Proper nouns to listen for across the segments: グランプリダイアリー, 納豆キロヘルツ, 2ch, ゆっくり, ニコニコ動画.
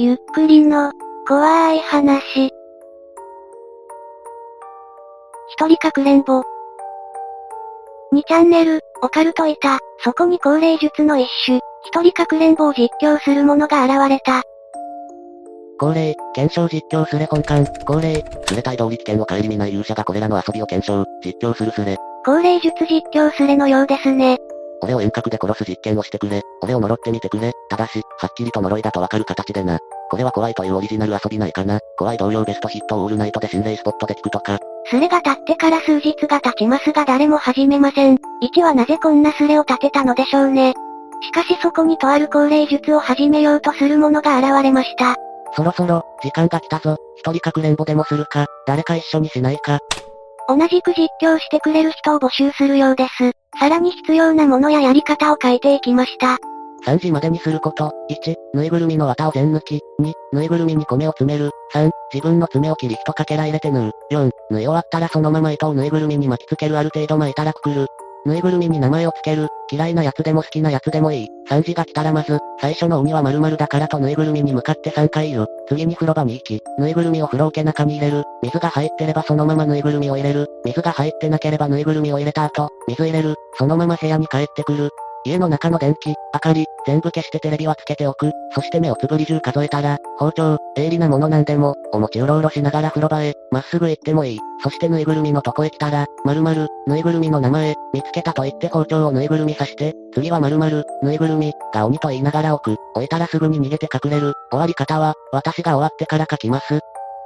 ゆっくりの、怖い話。一人かくれんぼ。2チャンネル、オカルトいた、そこに高齢術の一種、一人かくれんぼを実況する者が現れた。高齢、検証実況すれ本館、高齢、すれ帯同利危険を顧みない勇者がこれらの遊びを検証、実況するすれ。高齢術実況すれのようですね。俺を遠隔で殺す実験をしてくれ、俺を呪ってみてくれ、ただし、はっきりと呪いだとわかる形でな。これは怖いというオリジナル遊びないかな。怖い同様ベストヒットをオールナイトで心霊スポットで聞くとか。スレが立ってから数日が経ちますが誰も始めません。1はなぜこんなスレを立てたのでしょうね。しかしそこにとある高齢術を始めようとする者が現れました。そろそろ、時間が来たぞ。一人かくれんぼでもするか、誰か一緒にしないか。同じく実況してくれる人を募集するようです。さらに必要なものややり方を書いていきました。3時までにすること。1、ぬいぐるみの綿を全抜き。2、ぬいぐるみに米を詰める。3、自分の爪を切り1かけら入れて縫う。4、縫い終わったらそのまま糸をぬいぐるみに巻きつけるある程度巻いたらくくる。ぬいぐるみに名前をつける。嫌いなやつでも好きなやつでもいい。3時が来たらまず、最初の鬼は〇〇だからとぬいぐるみに向かって3回言う。次に風呂場に行き、ぬいぐるみを風呂桶中に入れる。水が入ってればそのままぬいぐるみを入れる。水が入ってなければぬいぐるみを入れた後、水入れる。そのまま部屋に帰ってくる。家の中の電気、明かり、全部消してテレビはつけておく。そして目をつぶり10数えたら、包丁、鋭利なものなんでも、お持ちうろうろしながら風呂場へ、まっすぐ行ってもいい。そしてぬいぐるみのとこへ来たら、〇〇、ぬいぐるみの名前、見つけたと言って包丁をぬいぐるみ刺して、次は〇〇、ぬいぐるみ、が鬼と言いながら置く。置いたらすぐに逃げて隠れる。終わり方は、私が終わってから書きます。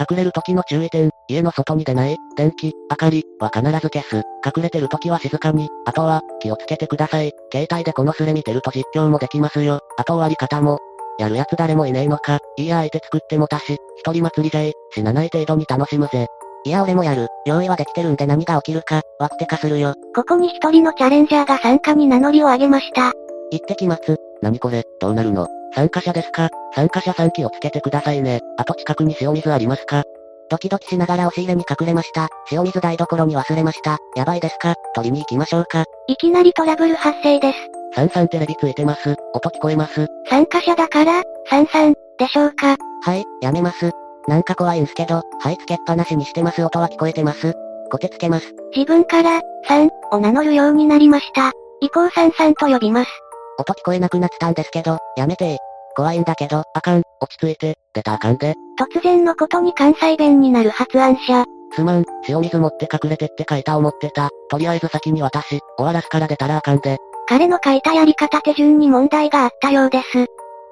隠れる時の注意点、家の外に出ない、電気、明かりは必ず消す。隠れてる時は静かに、あとは気をつけてください。携帯でこのスレ見てると実況もできますよ。あと終わり方も。やるやつ誰もいねえのか、いいや相手作ってもたし、一人祭りじゃい、死なない程度に楽しむぜ。いや俺もやる、用意はできてるんで何が起きるか、ワクテカするよ。ここに一人のチャレンジャーが参加に名乗りを上げました。行ってきます。何これ、どうなるの？参加者ですか？参加者さん気をつけてくださいね。あと近くに塩水ありますか？ドキドキしながら押し入れに隠れました。塩水台所に忘れました。やばいですか？取りに行きましょうか。いきなりトラブル発生です。サンサンテレビついてます。音聞こえます。参加者だから、サンサン、でしょうか？はい、やめます。なんか怖いんすけど、はいつけっぱなしにしてます。音は聞こえてます。こてつけます。自分から、サン、を名乗るようになりました。以降サンサンと呼びます。音聞こえなくなったんですけど、やめてー。怖いんだけど、あかん、落ち着いて、出たあかんで。突然のことに関西弁になる発案者。すまん、塩水持って隠れてって書いた思ってた。とりあえず先に渡し、終わらすから出たらあかんで。彼の書いたやり方手順に問題があったようです。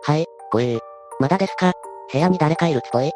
はい、こいー。まだですか？部屋に誰かいるつぽい？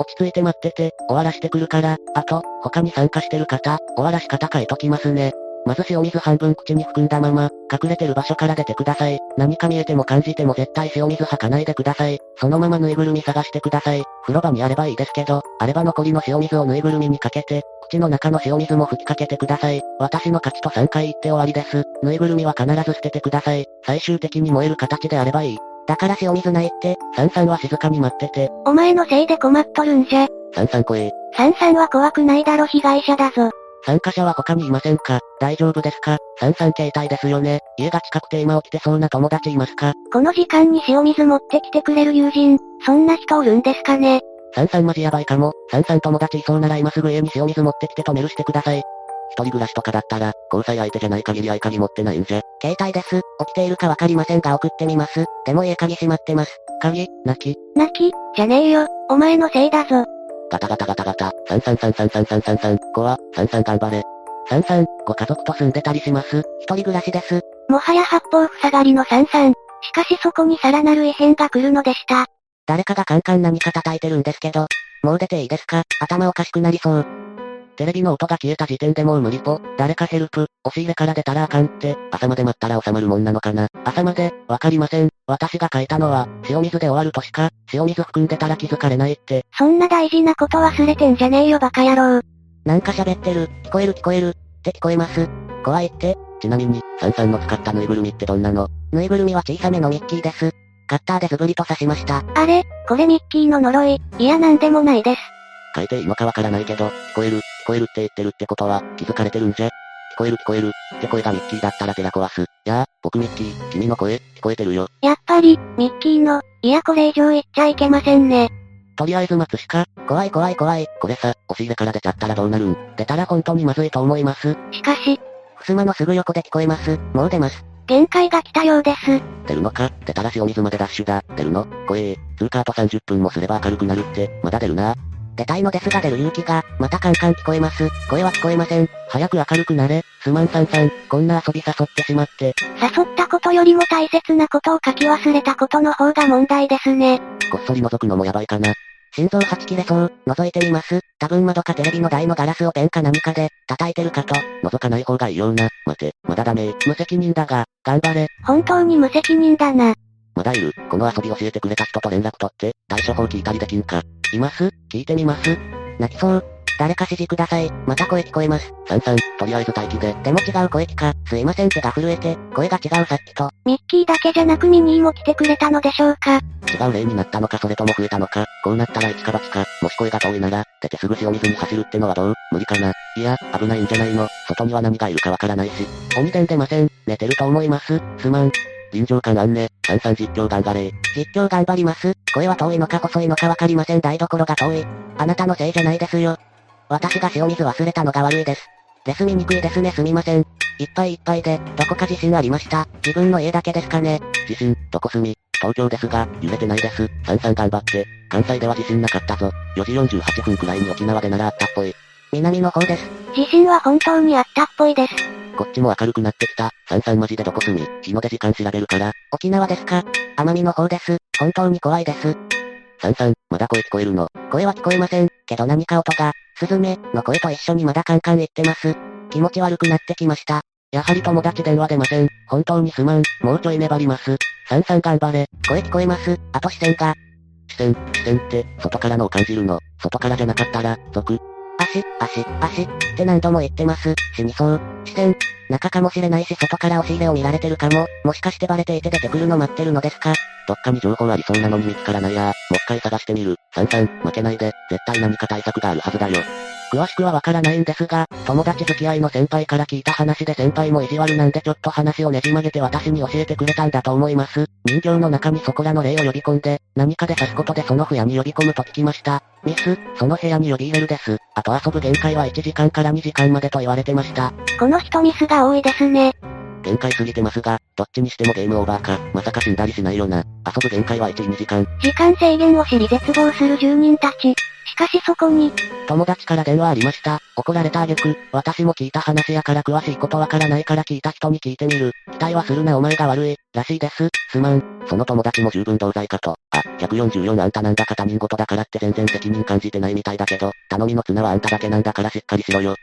落ち着いて待ってて、終わらしてくるから、あと、他に参加してる方、終わらし方書いときますね。まず塩水半分口に含んだまま、隠れてる場所から出てください。何か見えても感じても絶対塩水吐かないでください。そのままぬいぐるみ探してください。風呂場にあればいいですけど、あれば残りの塩水をぬいぐるみにかけて、口の中の塩水も吹きかけてください。私の勝ちと3回言って終わりです。ぬいぐるみは必ず捨ててください。最終的に燃える形であればいい。だから塩水ないって、サンサンは静かに待ってて。お前のせいで困っとるんじゃ。サンサン来い。サンサンは怖くないだろ被害者だぞ。参加者は他にいませんか？大丈夫ですか？サンサン携帯ですよね。家が近くて今起きてそうな友達いますか？この時間に塩水持ってきてくれる友人、そんな人おるんですかね？サンサンマジやばいかも。サンサン友達いそうなら今すぐ家に塩水持ってきて止めるしてください。一人暮らしとかだったら、交際相手じゃない限り合鍵持ってないんじゃ。携帯です。起きているかわかりませんが送ってみます。でも家鍵閉まってます。鍵、泣き、じゃねえよ。お前のせいだぞ。ガタガタガタガタ、サンサンサンサンサンサンサンサン、怖、サンサン頑張れ。サンサン、ご家族と住んでたりします？一人暮らしです。もはや八方塞がりのサンサン。しかしそこにさらなる異変が来るのでした。誰かがカンカン何か叩いてるんですけど、もう出ていいですか？頭おかしくなりそう。テレビの音が消えた時点でもう無理ぽ、誰かヘルプ、押し入れから出たらあかんって、朝まで待ったら収まるもんなのかな。朝まで、わかりません。私が書いたのは、塩水で終わるとしか、塩水含んでたら気づかれないって。そんな大事なこと忘れてんじゃねえよバカ野郎。なんか喋ってる、聞こえる、って聞こえます。怖いって。ちなみに、サンサンの使ったぬいぐるみってどんなの？ぬいぐるみは小さめのミッキーです。カッターでズブリと刺しました。あれ、これミッキーの呪い、いやなんでもないです。書いていいのかわからないけど、聞こえるって言ってるってことは、気づかれてるんじゃ。聞こえるって声がミッキーだったら寺壊す。やあ、僕ミッキー、君の声、聞こえてるよ。やっぱり、ミッキーの、いやこれ以上言っちゃいけませんね。とりあえず待つしか、怖い、これさ、押し入れから出ちゃったらどうなるん？出たら本当にまずいと思います。しかし、襖のすぐ横で聞こえます。もう出ます。限界が来たようです。出るのか？出たら塩水までダッシュだ。出るの？怖え。通過あと30分もすれば明るくなるって、まだ出るな。出たいのですが出る勇気が、またカンカン聞こえます。声は聞こえません。早く明るくなれ、すまんさんさん、こんな遊び誘ってしまって。誘ったことよりも大切なことを書き忘れたことの方が問題ですね。こっそり覗くのもやばいかな。心臓はち切れそう、覗いてみます。多分窓かテレビの台のガラスをペンか何かで、叩いてるかと。覗かない方がいいような。待て、まだダメ。無責任だが、頑張れ。本当に無責任だな。まだいる。この遊び教えてくれた人と連絡取って、対処法聞いたりできんか。います？聞いてみます。泣きそう。誰か指示ください。また声聞こえます。さんさん、とりあえず待機で。でも違う声聞か。すいません手が震えて、声が違うさっきと。ミッキーだけじゃなくミニーも来てくれたのでしょうか。違う例になったのかそれとも増えたのか。こうなったら一か八か。もし声が遠いなら、出てすぐ塩水に走るってのはどう？無理かな。いや、危ないんじゃないの。外には何がいるかわからないし。鬼電出ません。寝てると思います。すまん。臨場感あんね。さんさん実況頑張れ。実況頑張ります。声は遠いのか細いのかわかりません。台所が遠い。あなたのせいじゃないですよ。私が塩水忘れたのが悪いです。ですみにくいですねすみません。いっぱいいっぱいで、どこか地震ありました。自分の家だけですかね。地震、どこ住み？東京ですが、揺れてないです。さんさん頑張って。関西では地震なかったぞ。4時48分くらいに沖縄でならあったっぽい。南の方です。地震は本当にあったっぽいです。こっちも明るくなってきた。さんさんマジでどこ住み？日の出時間調べるから。沖縄ですか？奄美の方です。本当に怖いです。さんさん、まだ声聞こえるの？声は聞こえません。けど何か音が、スズメの声と一緒にまだカンカン言ってます。気持ち悪くなってきました。やはり友達電話出ません。本当にすまん。もうちょい粘ります。さんさん頑張れ。声聞こえます。あと視線が。視線って、外からのを感じるの。外からじゃなかったら、族。足って何度も言ってます。死にそう。視線。中かもしれないし外から押し入れを見られてるかも。もしかしてバレていて出てくるの待ってるのですか？どっかに情報ありそうなのに見つからないや。もう一回探してみる。さんさん、負けないで。絶対何か対策があるはずだよ。詳しくはわからないんですが、友達付き合いの先輩から聞いた話で先輩も意地悪なんでちょっと話をねじ曲げて私に教えてくれたんだと思います。人形の中にそこらの霊を呼び込んで、何かで刺すことでその部屋に呼び込むと聞きました。ミス、その部屋に呼び入れるです。あと遊ぶ限界は1時間から2時間までと言われてました。この人ミスが多いですね。限界すぎてますが、どっちにしてもゲームオーバーか。まさか死んだりしないよな。遊ぶ限界は1、2時間。時間制限を知り絶望する住人たち。しかしそこに、友達から電話ありました。怒られた挙句、私も聞いた話やから詳しいことわからないから聞いた人に聞いてみる。期待はするなお前が悪い、らしいです。すまん。その友達も十分同罪かと。あ、144あんたなんだか他人事だからって全然責任感じてないみたいだけど、頼みの綱はあんただけなんだからしっかりしろよ。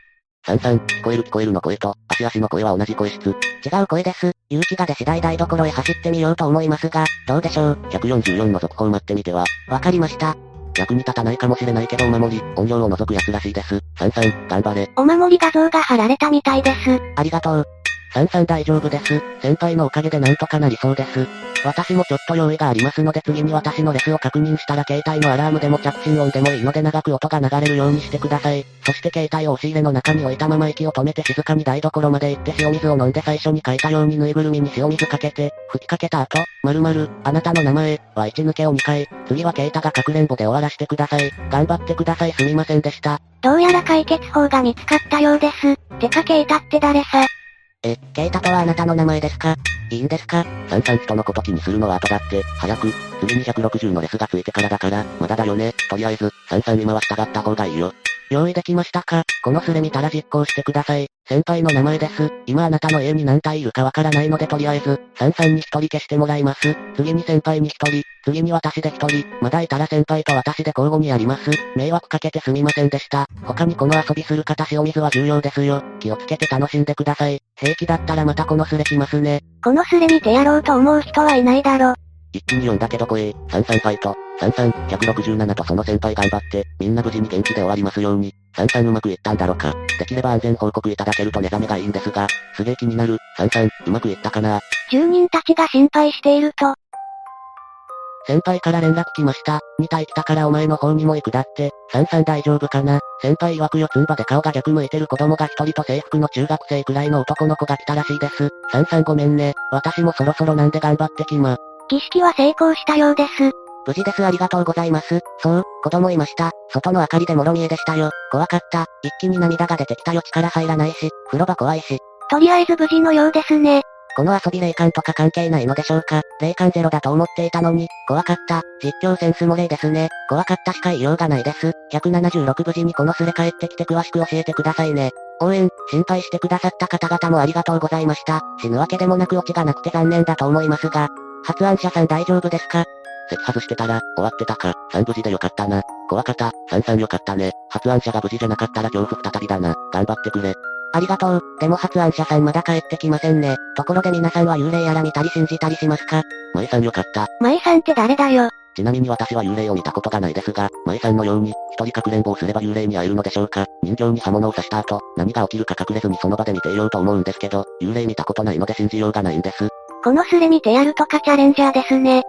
さんさん、聞こえるの声と、足の声は同じ声質。違う声です。勇気が出次第台所へ走ってみようと思いますが、どうでしょう。144の続報待ってみては。わかりました。役に立たないかもしれないけどお守り、音量を除くやつらしいです。さんさん、頑張れ。お守り画像が貼られたみたいです。ありがとう。さんさん大丈夫です。先輩のおかげでなんとかなりそうです。私もちょっと用意がありますので次に私のレスを確認したら携帯のアラームでも着信音でもいいので長く音が流れるようにしてください。そして携帯を押し入れの中に置いたまま息を止めて静かに台所まで行って塩水を飲んで最初に書いたようにぬいぐるみに塩水かけて、吹きかけた後、〇〇、あなたの名前は1抜けを2回、次はケイタがかくれんぼで終わらしてください。頑張ってくださいすみませんでした。どうやら解決法が見つかったようです。てかケイタって誰さ？ケイタとはあなたの名前ですか？いいんですか？さんさん人のこと気にするのは後だって、早く、次に160のレスがついてからだから、まだだよね。とりあえず、さんさん今は従った方がいいよ。用意できましたか？このスレ見たら実行してください。先輩の名前です。今あなたの家に何体いるかわからないのでとりあえず、さんさんに一人消してもらいます。次に先輩に一人、次に私で一人、まだいたら先輩と私で交互にやります。迷惑かけてすみませんでした。他にこの遊びする方塩水は重要ですよ。気をつけて楽しんでください。平気だったらまたこのスレ来ますね。このスレ見てやろうと思う人はいないだろ。一気に読んだけど怖え。さんさんファイト。さんさん、167とその先輩頑張って、みんな無事に元気で終わりますように。さんさんうまくいったんだろか。できれば安全報告いただけると目覚めがいいんですが、すげえ気になる。さんさん、うまくいったかな。住人たちが心配していると。先輩から連絡来ました。2体来たからお前の方にも行くだって。さんさん大丈夫かな。先輩曰く四つんばで顔が逆向いてる子供が一人と制服の中学生くらいの男の子が来たらしいです。さんさんごめんね。私もそろそろなんで頑張ってきま。儀式は成功したようです。無事ですありがとうございます。そう、子供いました。外の明かりでもろ見えでしたよ。怖かった。一気に涙が出てきたよ。力入らないし、風呂場怖いし。とりあえず無事のようですね。この遊び霊感とか関係ないのでしょうか。霊感ゼロだと思っていたのに、怖かった。実況センスも霊ですね。怖かったしか言いようがないです。176無事にこのすれ替ってきて詳しく教えてくださいね。応援、心配してくださった方々もありがとうございました。死ぬわけでもなくオチがなくて残念だと思いますが。発案者さん大丈夫ですか？説外してたら、終わってたか。3無事でよかったな。怖かった、3よかったね。発案者が無事じゃなかったら恐怖再びだな。頑張ってくれ。ありがとう。でも発案者さんまだ帰ってきませんね。ところで皆さんは幽霊やら見たり信じたりしますか？舞さんよかった。舞さんって誰だよ。ちなみに私は幽霊を見たことがないですが、舞さんのように、一人かくれんぼをすれば幽霊に会えるのでしょうか。人形に刃物を刺した後、何が起きるか隠れずにその場で見ていようと思うんですけど、幽霊見たことないので信じようがないんです。このスレ見てやるとかチャレンジャーですね。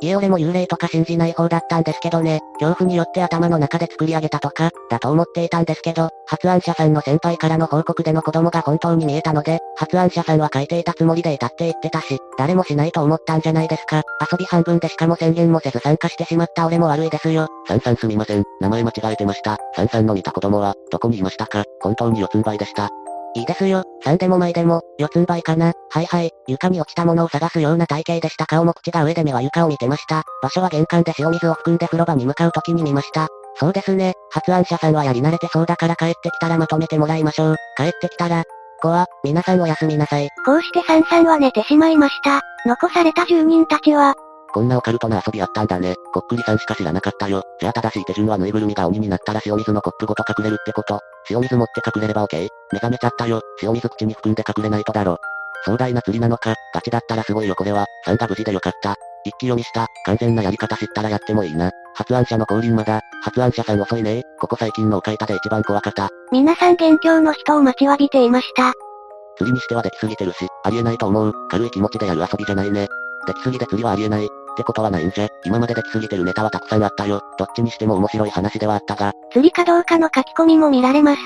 いえ俺も幽霊とか信じない方だったんですけどね。恐怖によって頭の中で作り上げたとか、だと思っていたんですけど、発案者さんの先輩からの報告での子供が本当に見えたので、発案者さんは書いていたつもりでいたって言ってたし、誰もしないと思ったんじゃないですか。遊び半分でしかも宣言もせず参加してしまった俺も悪いですよ。さんさんすみません。名前間違えてました。さんさんの見た子供は、どこにいましたか？本当に四つん這いでした。いいですよ。3でも前でも、四つん這いかな。はいはい。床に落ちたものを探すような体型でした。顔も口が上で目は床を見てました。場所は玄関で塩水を含んで風呂場に向かう時に見ました。そうですね。発案者さんはやり慣れてそうだから帰ってきたらまとめてもらいましょう。帰ってきたら、子は、皆さんおやすみなさい。こうしてサンサンは寝てしまいました。残された住人たちは、こんなオカルトな遊びあったんだね。こっくりさんしか知らなかったよ。じゃあ正しい手順はぬいぐるみが鬼になったら塩水のコップごと隠れるってこと。塩水持って隠れれば OK。目覚めちゃったよ。塩水口に含んで隠れないとだろ。壮大な釣りなのか。ガチだったらすごいよこれは。3が無事でよかった。一気読みした。完全なやり方知ったらやってもいいな。発案者の降臨まだ。発案者さん遅いね。ここ最近のおかいたで一番怖かった。皆さん元凶の人を待ちわびていました。釣りにしてはできすぎてるし、ありえないと思う。軽い気持ちでやる遊びじゃないね。できすぎで釣りはありえない。ってことはないんじゃ。今までできすぎてるネタはたくさんあったよ。どっちにしても面白い話ではあったが。釣りかどうかの書き込みも見られます。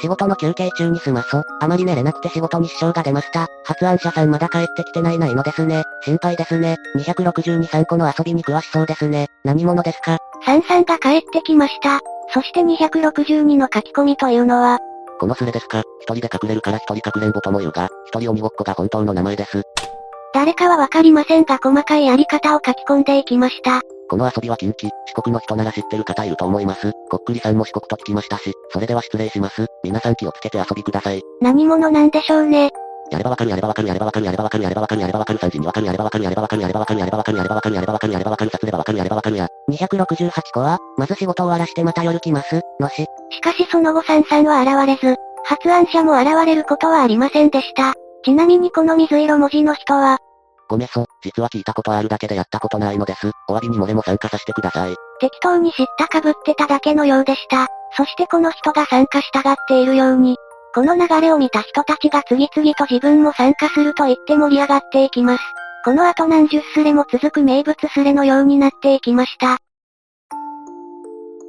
仕事の休憩中にスマホ。あまり寝れなくて仕事に支障が出ました。発案者さんまだ帰ってきてないのですね。心配ですね。262さんこの遊びに詳しそうですね。何者ですか？サンさんが帰ってきました。そして262の書き込みというのは。このスレですか？一人で隠れるから一人隠れんぼとも言うが、一人鬼ごっこが本当の名前です。誰かはわかりませんが細かいやり方を書き込んでいきました。この遊びは近畿、四国の人なら知ってる方いると思います。こっくりさんも四国と聞きましたし、それでは失礼します。皆さん気をつけて遊びください。何者なんでしょうね。やればわかるやればわかるやればわかるやればわかるやればわかるやればわかる3時にわかるやればわかるやればわかるやればわかるやればわかるやればわかるやればわかるやればわかるさすればわかるやればわかるや。268個は、まず仕事終わらしてまた夜来ます、のし。しかしその後さんさんは現れず、発案者も現れることはありませんでした。ちなみにこの水色文字の人は、ごめそ、実は聞いたことあるだけでやったことないのです。お詫びに俺も参加させてください。適当に知ったかぶってただけのようでした。そしてこの人が参加したがっているように、この流れを見た人たちが次々と自分も参加すると言って盛り上がっていきます。この後何十スレも続く名物スレのようになっていきました。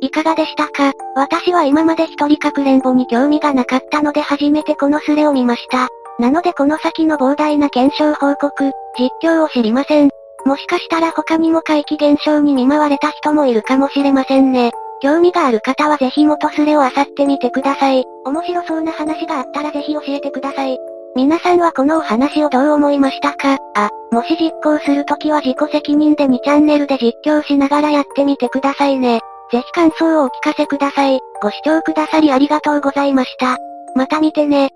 いかがでしたか？私は今まで一人かくれんぼに興味がなかったので初めてこのスレを見ました。なのでこの先の膨大な検証報告、実況を知りません。もしかしたら他にも怪奇現象に見舞われた人もいるかもしれませんね。興味がある方はぜひ元スレを漁ってみてください。面白そうな話があったらぜひ教えてください。皆さんはこのお話をどう思いましたか？もし実行するときは自己責任で2チャンネルで実況しながらやってみてくださいね。ぜひ感想をお聞かせください。ご視聴くださりありがとうございました。また見てね。